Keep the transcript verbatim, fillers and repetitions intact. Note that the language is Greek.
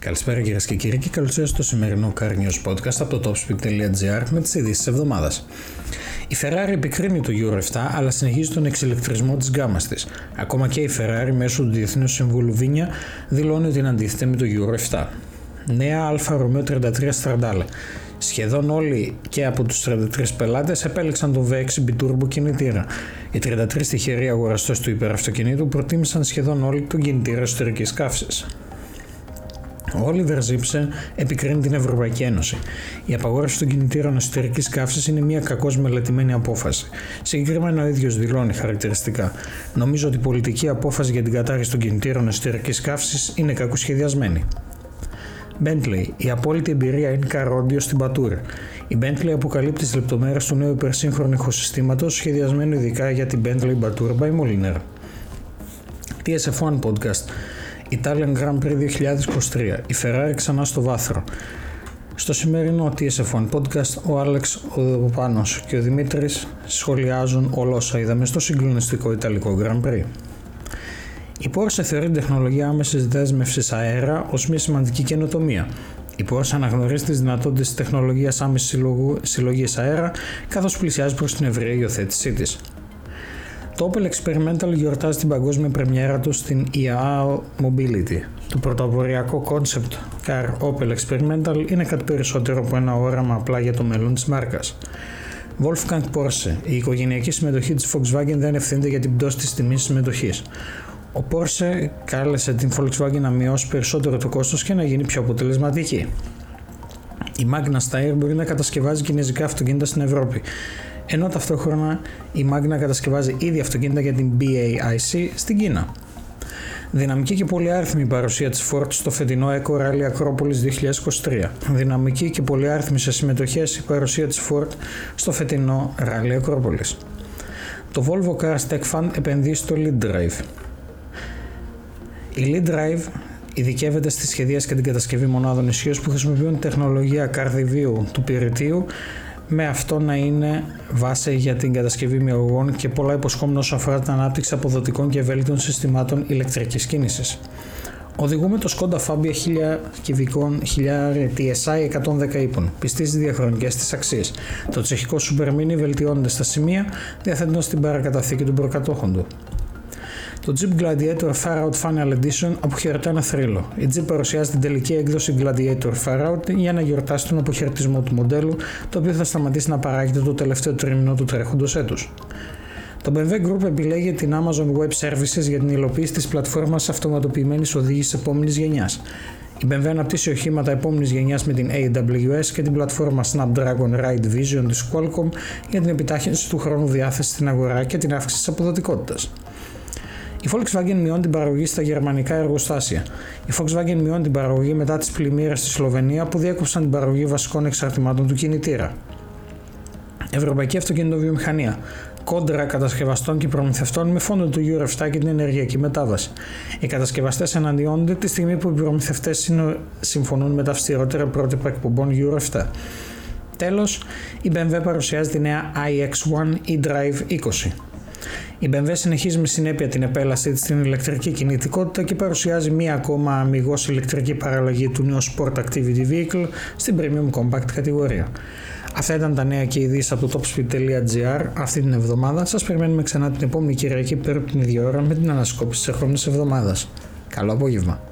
Καλησπέρα κυρίες και κύριοι και καλώς ήρθατε στο σημερινό Car News Podcast από το TopSpeed.gr με τις ειδήσεις της εβδομάδας. Η Ferrari επικρίνει το Euro επτά αλλά συνεχίζει τον εξελεκτρισμό της γκάμας της. Ακόμα και η Ferrari μέσω του Διεθνούς Συμβούλου Βίνια δηλώνει ότι αντίθεται με το Euro επτά. Νέα Αλφα Ρωμαίο τριάντα τρία Στραντάλε. Σχεδόν όλοι και από τους τριάντα τρεις πελάτες επέλεξαν τον βι έξι Biturbo κινητήρα. Οι τριάντα τρεις τυχεροί αγοραστές του υπεραυτοκινήτου προτίμησαν σχεδόν όλοι τον κινητήρα εσωτερικής καύσης. Ο Oliver Zipse επικρίνει την Ευρωπαϊκή Ένωση. Η απαγόρευση των κινητήρων εσωτερικής καύσης είναι μια κακώς μελετημένη απόφαση. Συγκεκριμένα ο ίδιος δηλώνει χαρακτηριστικά: νομίζω ότι η πολιτική απόφαση για την κατάργηση των κινητήρων εσωτερικής καύσης είναι κακοσχεδιασμένη. Bentley, η απόλυτη εμπειρία in-car audio στην Batur. Η Bentley αποκαλύπτει τις λεπτομέρειες του νέου υπερσύγχρονου οικοσυστήματος σχεδιασμένου ειδικά για την Bentley Batur by Mulliner. τι ες εφ ουάν Podcast. Italian Grand Prix είκοσι είκοσι τρία. Η Ferrari ξανά στο βάθρο. Στο σημερινό τι ες εφ ουάν Podcast, ο Άλεξ, ο Δεποπάνος και ο Δημήτρης σχολιάζουν όλα όσα είδαμε στο συγκλονιστικό Ιταλικό Grand Prix. Η Porsche θεωρεί την τεχνολογία άμεσης δέσμευσης αέρα ως μια σημαντική καινοτομία. Η Porsche αναγνωρίζει τις δυνατότητες της τεχνολογίας άμεσης συλλογής αέρα, καθώς πλησιάζει προς την ευρεία υιοθέτησή της. Το Opel Experimental γιορτάζει την παγκόσμια πρεμιέρα του στην άι έι έι Mobility. Το πρωτοποριακό concept car Opel Experimental είναι κάτι περισσότερο από ένα όραμα απλά για το μέλλον της μάρκας. Wolfgang Porsche. Η οικογενειακή συμμετοχή της Volkswagen δεν ευθύνεται για την πτώση της τιμής συμμετοχής. Ο Porsche κάλεσε την Volkswagen να μειώσει περισσότερο το κόστος και να γίνει πιο αποτελεσματική. Η Magna Steyr μπορεί να κατασκευάζει κινέζικα αυτοκίνητα στην Ευρώπη, ενώ ταυτόχρονα η Magna κατασκευάζει ήδη αυτοκίνητα για την μπάικ στην Κίνα. Δυναμική και πολυάριθμη παρουσία της Ford στο φετινό Eco Rally Acropolis είκοσι είκοσι τρία. Δυναμική και πολυάριθμη σε συμμετοχές η παρουσία της Ford στο φετινό Rally Acropolis. Το Volvo Cars TechFan επενδύει στο Lead Drive. Η Lead Drive ειδικεύεται στις σχεδίες και την κατασκευή μονάδων ισχύως που χρησιμοποιούν τεχνολογία καρδιβίου του πυρητίου, με αυτό να είναι βάση για την κατασκευή μυαγωγών και πολλά υποσχόμενα όσον αφορά την ανάπτυξη αποδοτικών και ευέλικτων συστημάτων ηλεκτρικής κίνησης. Οδηγούμε το Skoda Fabia χίλια κυβικών τι ες άι εκατόν δέκα ύπων, πιστή στις διαχρονικές της αξίες. Το τσεχικό Super Mini βελτιώνεται στα σημεία, διαθέτοντας την παρακαταθήκη των προκατόχων του. Το Jeep Gladiator Farout Final Edition αποχαιρετά ένα θρύλο. Η Jeep παρουσιάζει την τελική έκδοση Gladiator Farout για να γιορτάσει τον αποχαιρετισμό του μοντέλου, το οποίο θα σταματήσει να παράγεται το τελευταίο τρίμηνο του τρέχοντος έτους. Το μπι εμ ντάμπλιου Group επιλέγει την Amazon Web Services για την υλοποίηση της πλατφόρμας αυτοματοποιημένης οδήγησης επόμενης γενιάς. Η μπι εμ ντάμπλιου αναπτύσσει οχήματα επόμενης γενιάς με την έι ντάμπλιου ες και την πλατφόρμα Snapdragon Ride Vision της Qualcomm για την επιτάχυνση του χρόνου διάθεσης στην αγορά και την αύξηση της αποδοτικότητας. Η Volkswagen μειώνει την παραγωγή στα γερμανικά εργοστάσια. Η Volkswagen μειώνει την παραγωγή μετά τις πλημμύρες στη Σλοβενία που διέκοψαν την παραγωγή βασικών εξαρτημάτων του κινητήρα. Ευρωπαϊκή αυτοκινητοβιομηχανία. Κόντρα κατασκευαστών και προμηθευτών με φόντο του Euro επτά και την ενεργειακή μετάβαση. Οι κατασκευαστές εναντιώνονται τη στιγμή που οι προμηθευτές συμφωνούν με τα αυστηρότερα πρότυπα εκπομπών Euro επτά. Τέλος, η μπι εμ ντάμπλιου παρουσιάζει τη νέα άι εξ ουάν e Drive είκοσι. Η μπι εμ ντάμπλιου συνεχίζει με συνέπεια την επέλασή της στην ηλεκτρική κινητικότητα και παρουσιάζει μία ακόμα αμιγώς ηλεκτρική παραλλαγή του νέου Sport Activity Vehicle στην Premium Compact κατηγορία. Αυτά ήταν τα νέα και ειδήσεις από το topspeed.gr αυτή την εβδομάδα. Σας περιμένουμε ξανά την επόμενη Κυριακή περίπου την ίδια ώρα με την ανασκόπηση της ερχόμενης εβδομάδας. Καλό απόγευμα.